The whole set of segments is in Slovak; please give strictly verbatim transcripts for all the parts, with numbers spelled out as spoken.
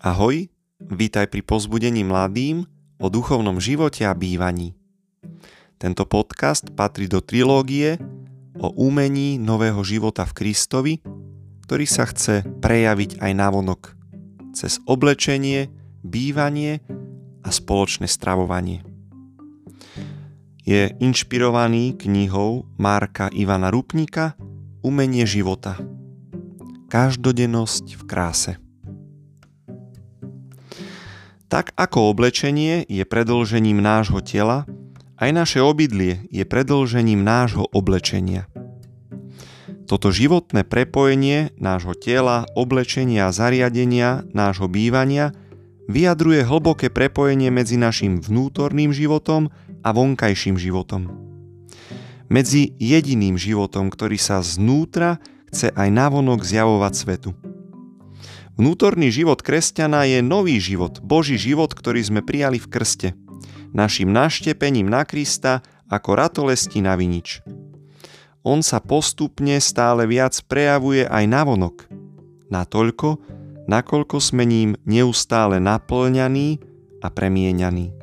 Ahoj, vítaj pri pozbudení mladým o duchovnom živote a bývaní. Tento podcast patrí do trilógie o umení nového života v Kristovi, ktorý sa chce prejaviť aj navonok, cez oblečenie, bývanie a spoločné stravovanie. Je inšpirovaný knihou Marka Ivana Rupníka Umenie života. Každodennosť v kráse. Tak ako oblečenie je predĺžením nášho tela, aj naše obydlie je predĺžením nášho oblečenia. Toto životné prepojenie nášho tela, oblečenia a zariadenia nášho bývania vyjadruje hlboké prepojenie medzi našim vnútorným životom a vonkajším životom. Medzi jediným životom, ktorý sa znútra chce aj navonok zjavovať svetu. Vnútorný život kresťana je nový život, Boží život, ktorý sme prijali v krste, našim naštepením na Krista ako ratolesti na vinič. On sa postupne stále viac prejavuje aj navonok, natoľko, nakoľko sme ním neustále naplňaní a premieňaní.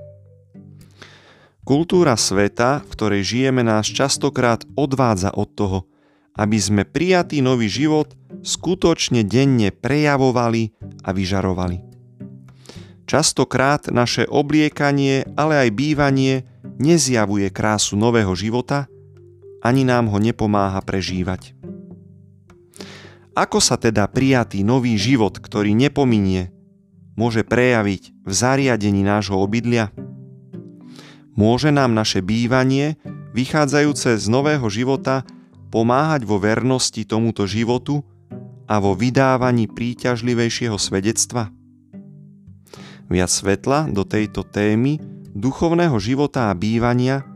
Kultúra sveta, v ktorej žijeme, nás častokrát odvádza od toho, aby sme prijatý nový život skutočne denne prejavovali a vyžarovali. Častokrát naše obliekanie, ale aj bývanie nezjavuje krásu nového života, ani nám ho nepomáha prežívať. Ako sa teda prijatý nový život, ktorý nepominie, môže prejaviť v zariadení nášho obydlia? Môže nám naše bývanie, vychádzajúce z nového života, pomáhať vo vernosti tomuto životu a vo vydávaní príťažlivejšieho svedectva? Viac svetla do tejto témy duchovného života a bývania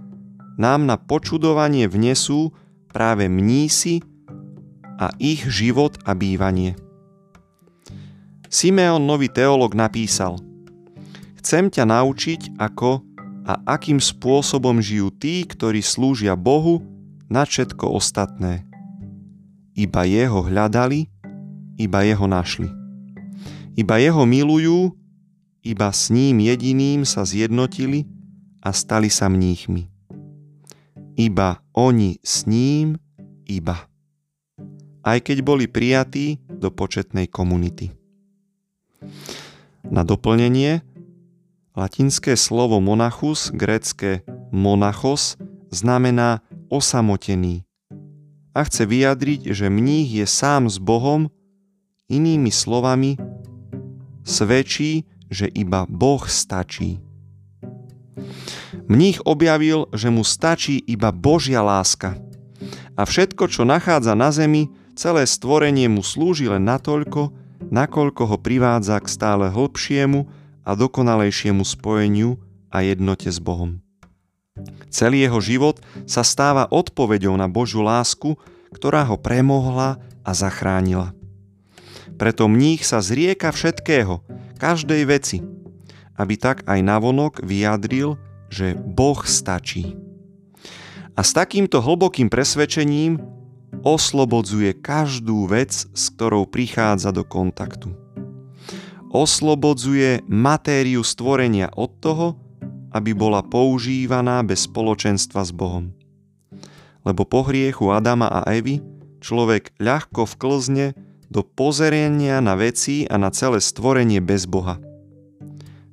nám na počudovanie vnesú práve mnísi a ich život a bývanie. Simeón nový teológ napísal: Chcem ťa naučiť, ako a akým spôsobom žijú tí, ktorí slúžia Bohu na všetko ostatné. Iba jeho hľadali, iba jeho našli. Iba jeho milujú, iba s ním jediným sa zjednotili a stali sa mníchmi. Iba oni s ním, iba. Aj keď boli prijatí do početnej komunity. Na doplnenie, latinské slovo monachus, grécke monachos, znamená osamotený a chce vyjadriť, že mních je sám s Bohom, inými slovami svedčí, že iba Boh stačí. Mních objavil, že mu stačí iba Božia láska a všetko, čo nachádza na zemi, celé stvorenie mu slúži len natoľko, nakoľko ho privádza k stále hlbšiemu a dokonalejšiemu spojeniu a jednote s Bohom. Celý jeho život sa stáva odpoveďou na Božiu lásku, ktorá ho premohla a zachránila. Preto mních sa zrieka všetkého, každej veci, aby tak aj navonok vyjadril, že Boh stačí. A s takýmto hlbokým presvedčením oslobodzuje každú vec, s ktorou prichádza do kontaktu. Oslobodzuje matériu stvorenia od toho, aby bola používaná bez spoločenstva s Bohom. Lebo po hriechu Adama a Evy človek ľahko vklzne do pozerania na veci a na celé stvorenie bez Boha.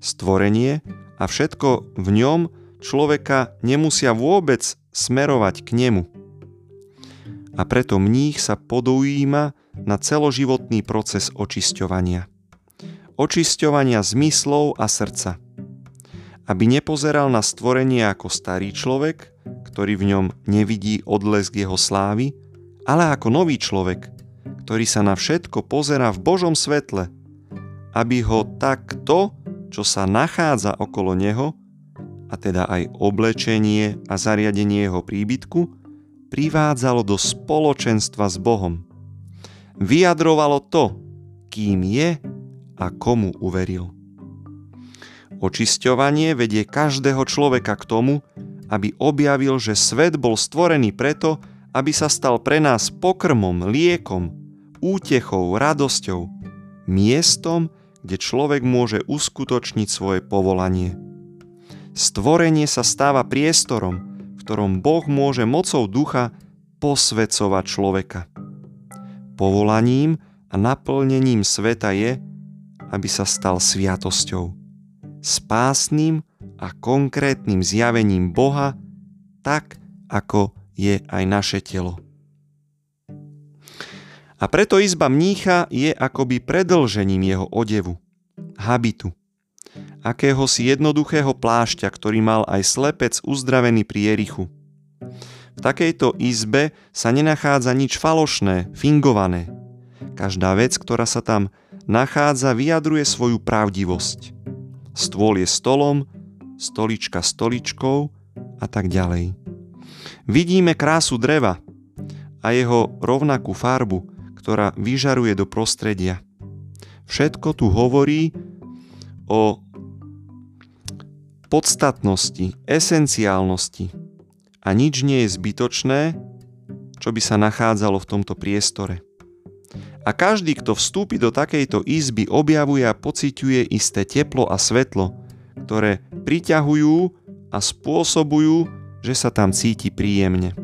Stvorenie a všetko v ňom človeka nemusia vôbec smerovať k nemu. A preto mních sa podujíma na celoživotný proces očisťovania. Očisťovania zmyslov a srdca. Aby nepozeral na stvorenie ako starý človek, ktorý v ňom nevidí odlesk jeho slávy, ale ako nový človek, ktorý sa na všetko pozerá v Božom svetle, aby ho tak to, čo sa nachádza okolo neho, a teda aj oblečenie a zariadenie jeho príbytku, privádzalo do spoločenstva s Bohom. Vyjadrovalo to, kým je a komu uveril. Očisťovanie vedie každého človeka k tomu, aby objavil, že svet bol stvorený preto, aby sa stal pre nás pokrmom, liekom, útechou, radosťou, miestom, kde človek môže uskutočniť svoje povolanie. Stvorenie sa stáva priestorom, v ktorom Boh môže mocou ducha posväcovať človeka. Povolaním a naplnením sveta je, aby sa stal sviatosťou, spásnym a konkrétnym zjavením Boha, tak ako je aj naše telo. A preto izba mnícha je akoby predĺžením jeho odevu, habitu, akéhosi jednoduchého plášťa, ktorý mal aj slepec uzdravený pri Jerichu. V takejto izbe sa nenachádza nič falošné, fingované. Každá vec, ktorá sa tam nachádza, vyjadruje svoju pravdivosť. Stôl je stolom, stolička stoličkou a tak ďalej. Vidíme krásu dreva a jeho rovnakú farbu, ktorá vyžaruje do prostredia. Všetko tu hovorí o podstatnosti, esenciálnosti a nič nie je zbytočné, čo by sa nachádzalo v tomto priestore. A každý, kto vstúpi do takejto izby, objavuje a pociťuje isté teplo a svetlo, ktoré priťahujú a spôsobujú, že sa tam cíti príjemne.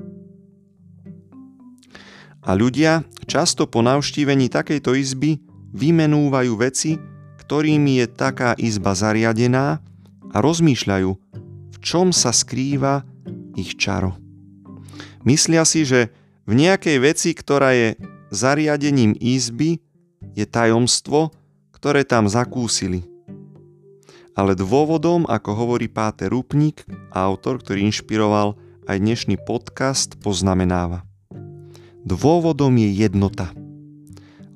A ľudia často po navštívení takejto izby vymenúvajú veci, ktorými je taká izba zariadená a rozmýšľajú, v čom sa skrýva ich čaro. Myslia si, že v nejakej veci, ktorá je zariadením izby, je tajomstvo, ktoré tam zakúsili. Ale dôvodom, ako hovorí páter Rupník, autor, ktorý inšpiroval aj dnešný podcast, poznamenáva: dôvodom je jednota,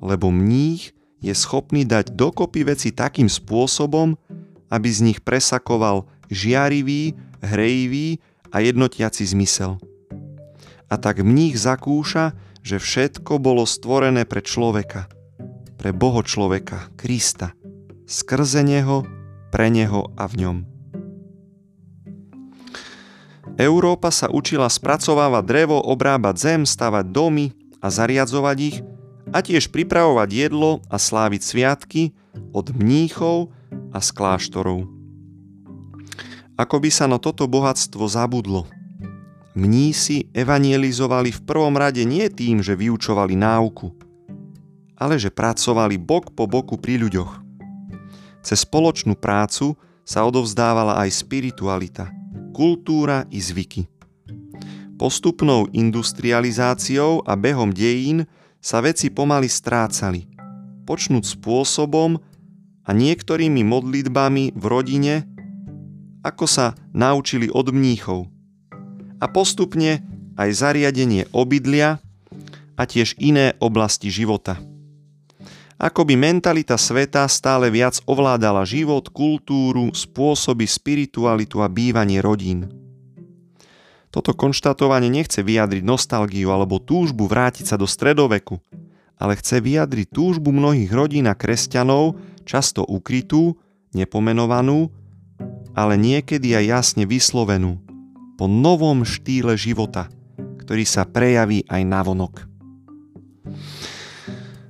lebo mních je schopný dať dokopy veci takým spôsobom, aby z nich presakoval žiarivý, hrejivý a jednotiaci zmysel. A tak mních zakúša, že všetko bolo stvorené pre človeka, pre bohočloveka, Krista, skrze neho, pre neho a v ňom. Európa sa učila spracovávať drevo, obrábať zem, stavať domy a zariadzovať ich a tiež pripravovať jedlo a sláviť sviatky od mníchov a z kláštorov. Ako by sa na toto bohatstvo zabudlo. Mnísi evanjelizovali v prvom rade nie tým, že vyučovali náuku, ale že pracovali bok po boku pri ľuďoch. Cez spoločnú prácu sa odovzdávala aj spiritualita, kultúra i zvyky. Postupnou industrializáciou a behom dejín sa veci pomaly strácali, počnúť spôsobom a niektorými modlitbami v rodine, ako sa naučili od mníchov. A postupne aj zariadenie obydlia a tiež iné oblasti života. Akoby mentalita sveta stále viac ovládala život, kultúru, spôsoby, spiritualitu a bývanie rodín. Toto konštatovanie nechce vyjadriť nostalgiu alebo túžbu vrátiť sa do stredoveku, ale chce vyjadriť túžbu mnohých rodín a kresťanov, často ukrytú, nepomenovanú, ale niekedy aj jasne vyslovenú, po novom štýle života, ktorý sa prejaví aj navonok.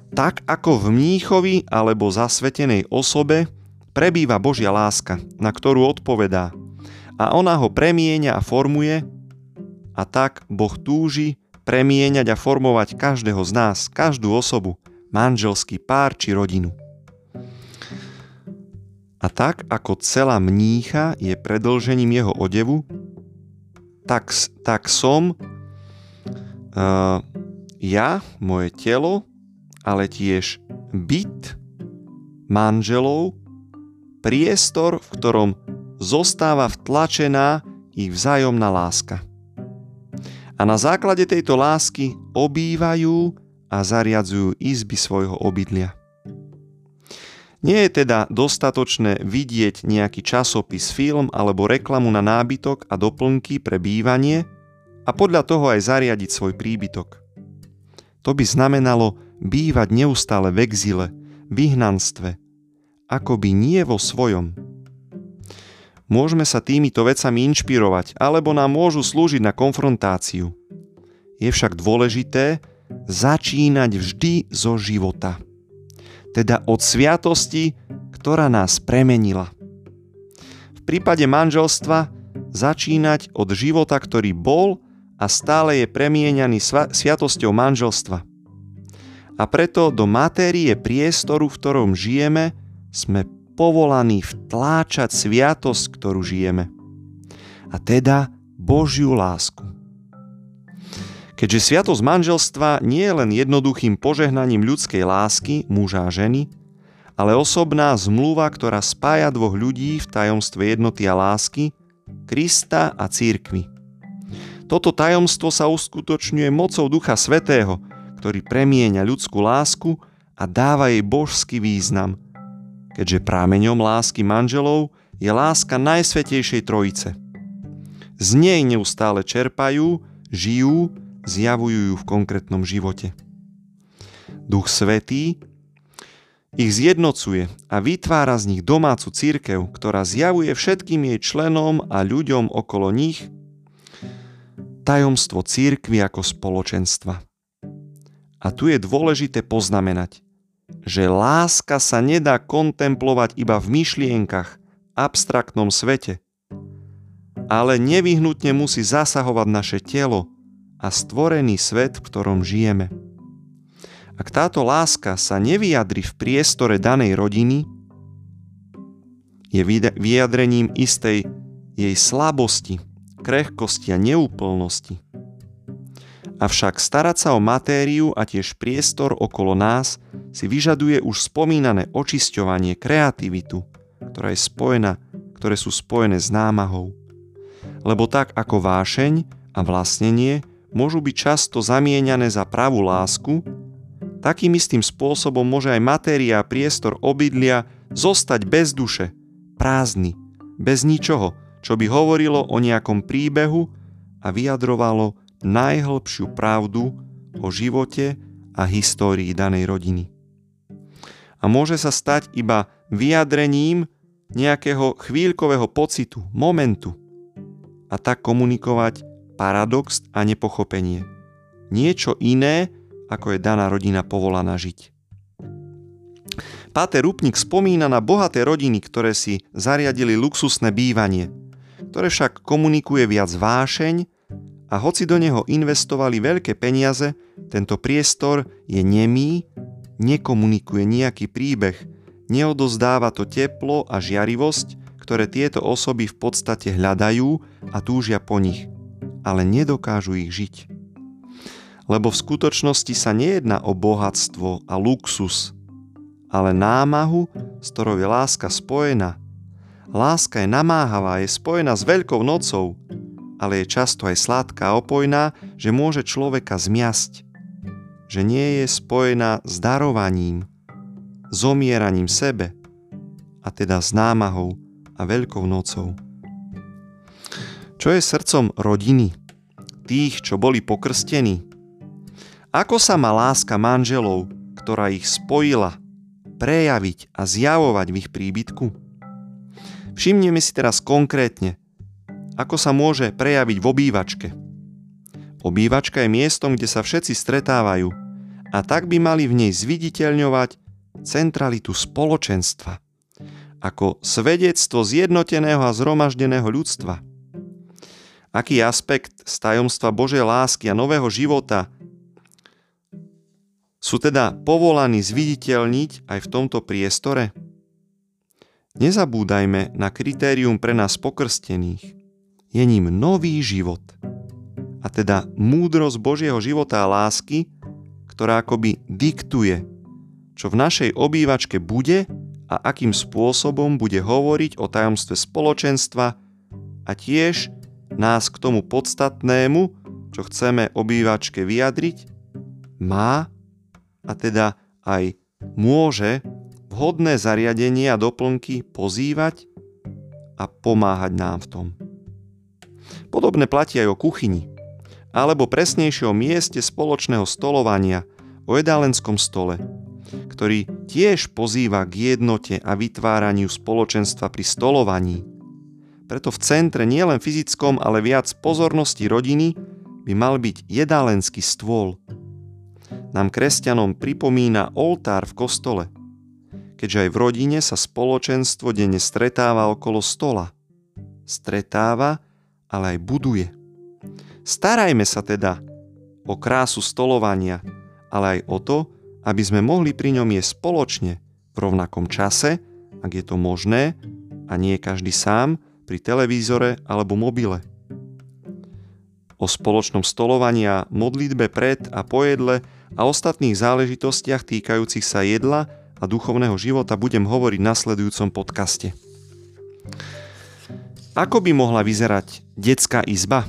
Tak ako v mníchovi alebo zasvetenej osobe prebýva Božia láska, na ktorú odpovedá, a ona ho premieňa a formuje, a tak Boh túži premieňať a formovať každého z nás, každú osobu, manželský pár či rodinu. A tak ako cela mnícha je predĺžením jeho odevu, tak, tak som uh, ja, moje telo, ale tiež byt manželov, priestor, v ktorom zostáva vtlačená ich vzájomná láska. A na základe tejto lásky obývajú a zariadzujú izby svojho obydlia. Nie je teda dostatočné vidieť nejaký časopis, film alebo reklamu na nábytok a doplnky pre bývanie a podľa toho aj zariadiť svoj príbytok. To by znamenalo bývať neustále v exile, vyhnanstve, akoby nie vo svojom. Môžeme sa týmito vecami inšpirovať, alebo nám môžu slúžiť na konfrontáciu. Je však dôležité začínať vždy zo života, teda od sviatosti, ktorá nás premenila. V prípade manželstva začínať od života, ktorý bol a stále je premieňaný sviatosťou manželstva. A preto do matérie priestoru, v ktorom žijeme, sme povolaní vtláčať sviatosť, ktorú žijeme. A teda Božiu lásku. Keďže sviatosť manželstva nie je len jednoduchým požehnaním ľudskej lásky, muža a ženy, ale osobná zmluva, ktorá spája dvoch ľudí v tajomstve jednoty a lásky, Krista a cirkvi. Toto tajomstvo sa uskutočňuje mocou Ducha Svätého, ktorý premieňa ľudskú lásku a dáva jej božský význam, keďže prámeňom lásky manželov je láska Najsvätejšej Trojice. Z nej neustále čerpajú, žijú, zjavujú ju v konkrétnom živote. Duch Svätý ich zjednocuje a vytvára z nich domácu cirkev, ktorá zjavuje všetkým jej členom a ľuďom okolo nich tajomstvo cirkvi ako spoločenstva. A tu je dôležité poznamenať, že láska sa nedá kontemplovať iba v myšlienkach, abstraktnom svete, ale nevyhnutne musí zasahovať naše telo a stvorený svet, v ktorom žijeme. Ak táto láska sa nevyjadri v priestore danej rodiny, je vyjadrením istej jej slabosti, krehkosti a neúplnosti. Avšak starať sa o matériu a tiež priestor okolo nás si vyžaduje už spomínané očisťovanie, kreativitu, ktorá je spojená, ktoré sú spojené s námahou. Lebo tak ako vášeň a vlastnenie môžu byť často zamieňané za pravú lásku, takým istým spôsobom môže aj matéria a priestor obydlia zostať bez duše, prázdny, bez ničoho, čo by hovorilo o nejakom príbehu a vyjadrovalo najhlbšiu pravdu o živote a histórii danej rodiny. A môže sa stať iba vyjadrením nejakého chvíľkového pocitu, momentu a tak komunikovať paradox a nepochopenie. Niečo iné, ako je daná rodina povolaná žiť. Páter Rupník spomína na bohaté rodiny, ktoré si zariadili luxusné bývanie, ktoré však komunikuje viac vášeň, a hoci do neho investovali veľké peniaze, tento priestor je nemý, nekomunikuje nejaký príbeh, neodozdáva to teplo a žiarivosť, ktoré tieto osoby v podstate hľadajú a túžia po nich, ale nedokážu ich žiť. Lebo v skutočnosti sa nejedná o bohatstvo a luxus, ale námahu, s ktorou je láska spojená. Láska je namáhavá, je spojená s veľkou nocou, ale je často aj sladká a opojná, že môže človeka zmiasť, že nie je spojená s darovaním, zomieraním sebe, a teda s námahou a veľkou nocou. Čo je srdcom rodiny, tých, čo boli pokrstení? Ako sa má láska manželov, ktorá ich spojila, prejaviť a zjavovať v ich príbytku? Všimneme si teraz konkrétne, ako sa môže prejaviť v obývačke. Obývačka je miestom, kde sa všetci stretávajú, a tak by mali v nej zviditeľňovať centralitu spoločenstva, ako svedectvo zjednoteného a zhromaždeného ľudstva. Aký aspekt z tajomstva Božej lásky a nového života sú teda povolaní zviditeľniť aj v tomto priestore? Nezabúdajme na kritérium pre nás pokrstených. Je ním nový život, a teda múdrosť Božieho života a lásky, ktorá akoby diktuje, čo v našej obývačke bude a akým spôsobom bude hovoriť o tajomstve spoločenstva a tiež nás k tomu podstatnému, čo chceme obývačke vyjadriť, má a teda aj môže vhodné zariadenie a doplnky pozývať a pomáhať nám v tom. Podobne platí aj o kuchyni, alebo presnejšie o mieste spoločného stolovania, o jedálenskom stole, ktorý tiež pozýva k jednote a vytváraniu spoločenstva pri stolovaní. Preto v centre nielen fyzickom, ale viac pozornosti rodiny by mal byť jedálenský stôl. Nám kresťanom pripomína oltár v kostole. keďže aj v rodine sa spoločenstvo denne stretáva okolo stola. Stretáva, ale aj buduje. Starajme sa teda o krásu stolovania, ale aj o to, aby sme mohli pri ňom jesť spoločne v rovnakom čase, ak je to možné, a nie každý sám pri televízore alebo mobile. O spoločnom stolovaní a modlitbe pred a po jedle a ostatných záležitostiach týkajúcich sa jedla a duchovného života budem hovoriť na nasledujúcom podcaste. Ako by mohla vyzerať detská izba?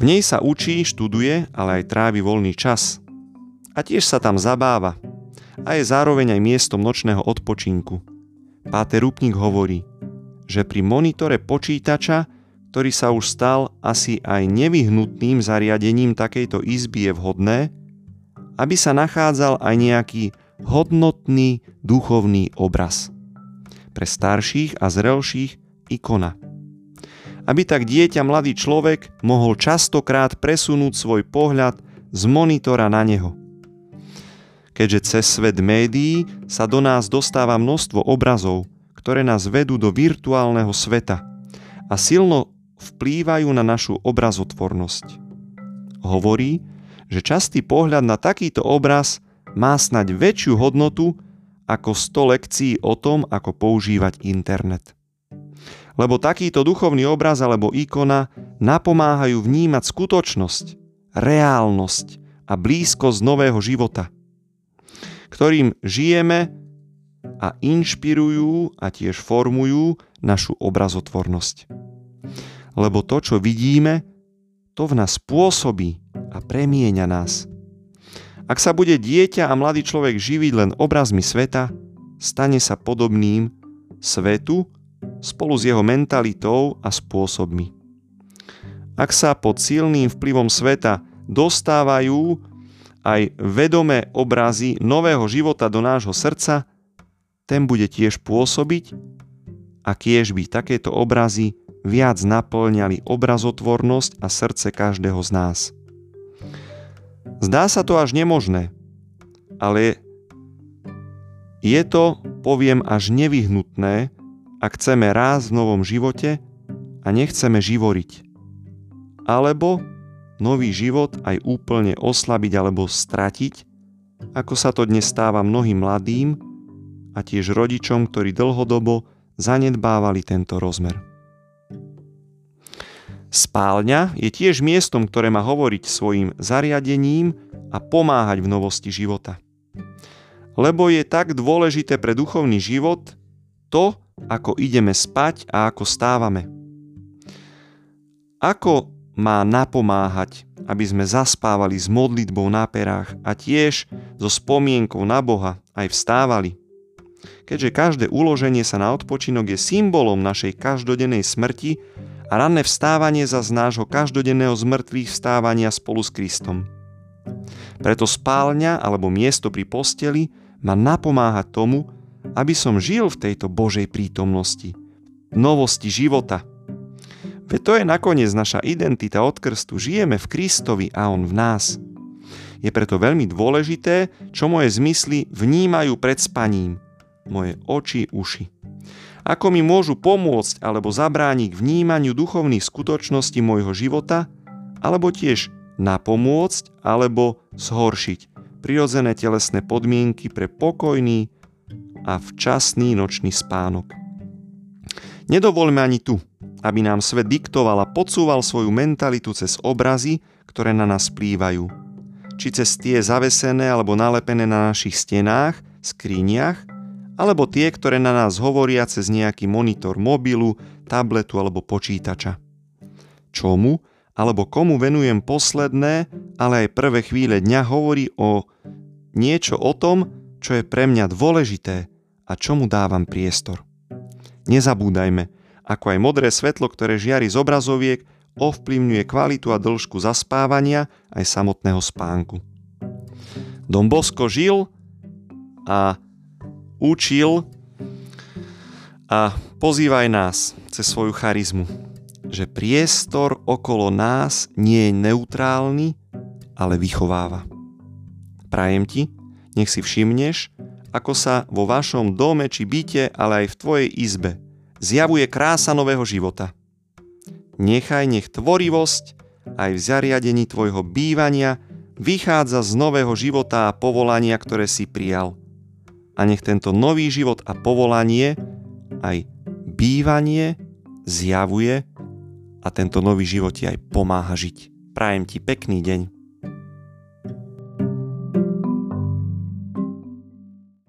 V nej sa učí, študuje, ale aj trávi voľný čas. A tiež sa tam zabáva. A je zároveň aj miestom nočného odpočinku. Páter Rupník hovorí, že pri monitore počítača, ktorý sa už stal asi aj nevyhnutným zariadením takejto izby, je vhodné, aby sa nachádzal aj nejaký hodnotný duchovný obraz. Pre starších a zrelších ikona. Aby tak dieťa, mladý človek mohol častokrát presunúť svoj pohľad z monitora na neho. Keďže cez svet médií sa do nás dostáva množstvo obrazov, ktoré nás vedú do virtuálneho sveta a silno vplývajú na našu obrazotvornosť. Hovorí, že častý pohľad na takýto obraz má snáď väčšiu hodnotu ako sto lekcií o tom, ako používať internet. Lebo takýto duchovný obraz alebo ikona napomáhajú vnímať skutočnosť, reálnosť a blízkosť nového života, ktorým žijeme, a inšpirujú a tiež formujú našu obrazotvornosť. Lebo to, čo vidíme, to v nás pôsobí a premieňa nás. Ak sa bude dieťa a mladý človek živiť len obrazmi sveta, stane sa podobným svetu spolu s jeho mentalitou a spôsobmi. Ak sa pod silným vplyvom sveta dostávajú aj vedomé obrazy nového života do nášho srdca, ten bude tiež pôsobiť a kiež by takéto obrazy viac naplňali obrazotvornosť a srdce každého z nás. Zdá sa to až nemožné, ale je to, poviem, až nevyhnutné, ak chceme rásť v novom živote a nechceme živoriť. Alebo nový život aj úplne oslabiť alebo stratiť, ako sa to dnes stáva mnohým mladým a tiež rodičom, ktorí dlhodobo zanedbávali tento rozmer. Spálňa je tiež miestom, ktoré má hovoriť svojim zariadením a pomáhať v novosti života. Lebo je tak dôležité pre duchovný život to, ako ideme spať a ako stávame. Ako má napomáhať, aby sme zaspávali s modlitbou na perách a tiež so spomienkou na Boha aj vstávali. Keďže každé uloženie sa na odpočinok je symbolom našej každodennej smrti, a ranné vstávanie za z nášho každodenného zmrtvých vstávania spolu s Kristom. Preto spálňa alebo miesto pri posteli ma napomáha tomu, aby som žil v tejto Božej prítomnosti, novosti života. Veď to je nakoniec naša identita od krstu, žijeme v Kristovi a On v nás. Je preto veľmi dôležité, čo moje zmysly vnímajú pred spaním, moje oči, uši. Ako mi môžu pomôcť alebo zabrániť vnímaniu duchovných skutočností môjho života, alebo tiež napomôcť alebo zhoršiť prirodzené telesné podmienky pre pokojný a včasný nočný spánok. Nedovoľme ani tu, aby nám svet diktoval a podsúval svoju mentalitu cez obrazy, ktoré na nás plývajú. Či cez tie zavesené alebo nalepené na našich stenách, skriniach, alebo tie, ktoré na nás hovoria cez nejaký monitor mobilu, tabletu alebo počítača. Čomu alebo komu venujem posledné, ale aj prvé chvíle dňa, hovorí o niečo o tom, čo je pre mňa dôležité a čomu dávam priestor. Nezabúdajme, ako aj modré svetlo, ktoré žiari z obrazoviek, ovplyvňuje kvalitu a dĺžku zaspávania aj samotného spánku. Don Bosco žil a učil a pozývaj nás cez svoju charizmu, že priestor okolo nás nie je neutrálny, ale vychováva. Prajem ti, nech si všimneš, ako sa vo vašom dome či byte, ale aj v tvojej izbe zjavuje krása nového života. Nechaj nech tvorivosť aj v zariadení tvojho bývania vychádza z nového života a povolania, ktoré si prijal. A nech tento nový život a povolanie aj bývanie zjavuje a tento nový život ti aj pomáha žiť. Prajem ti pekný deň.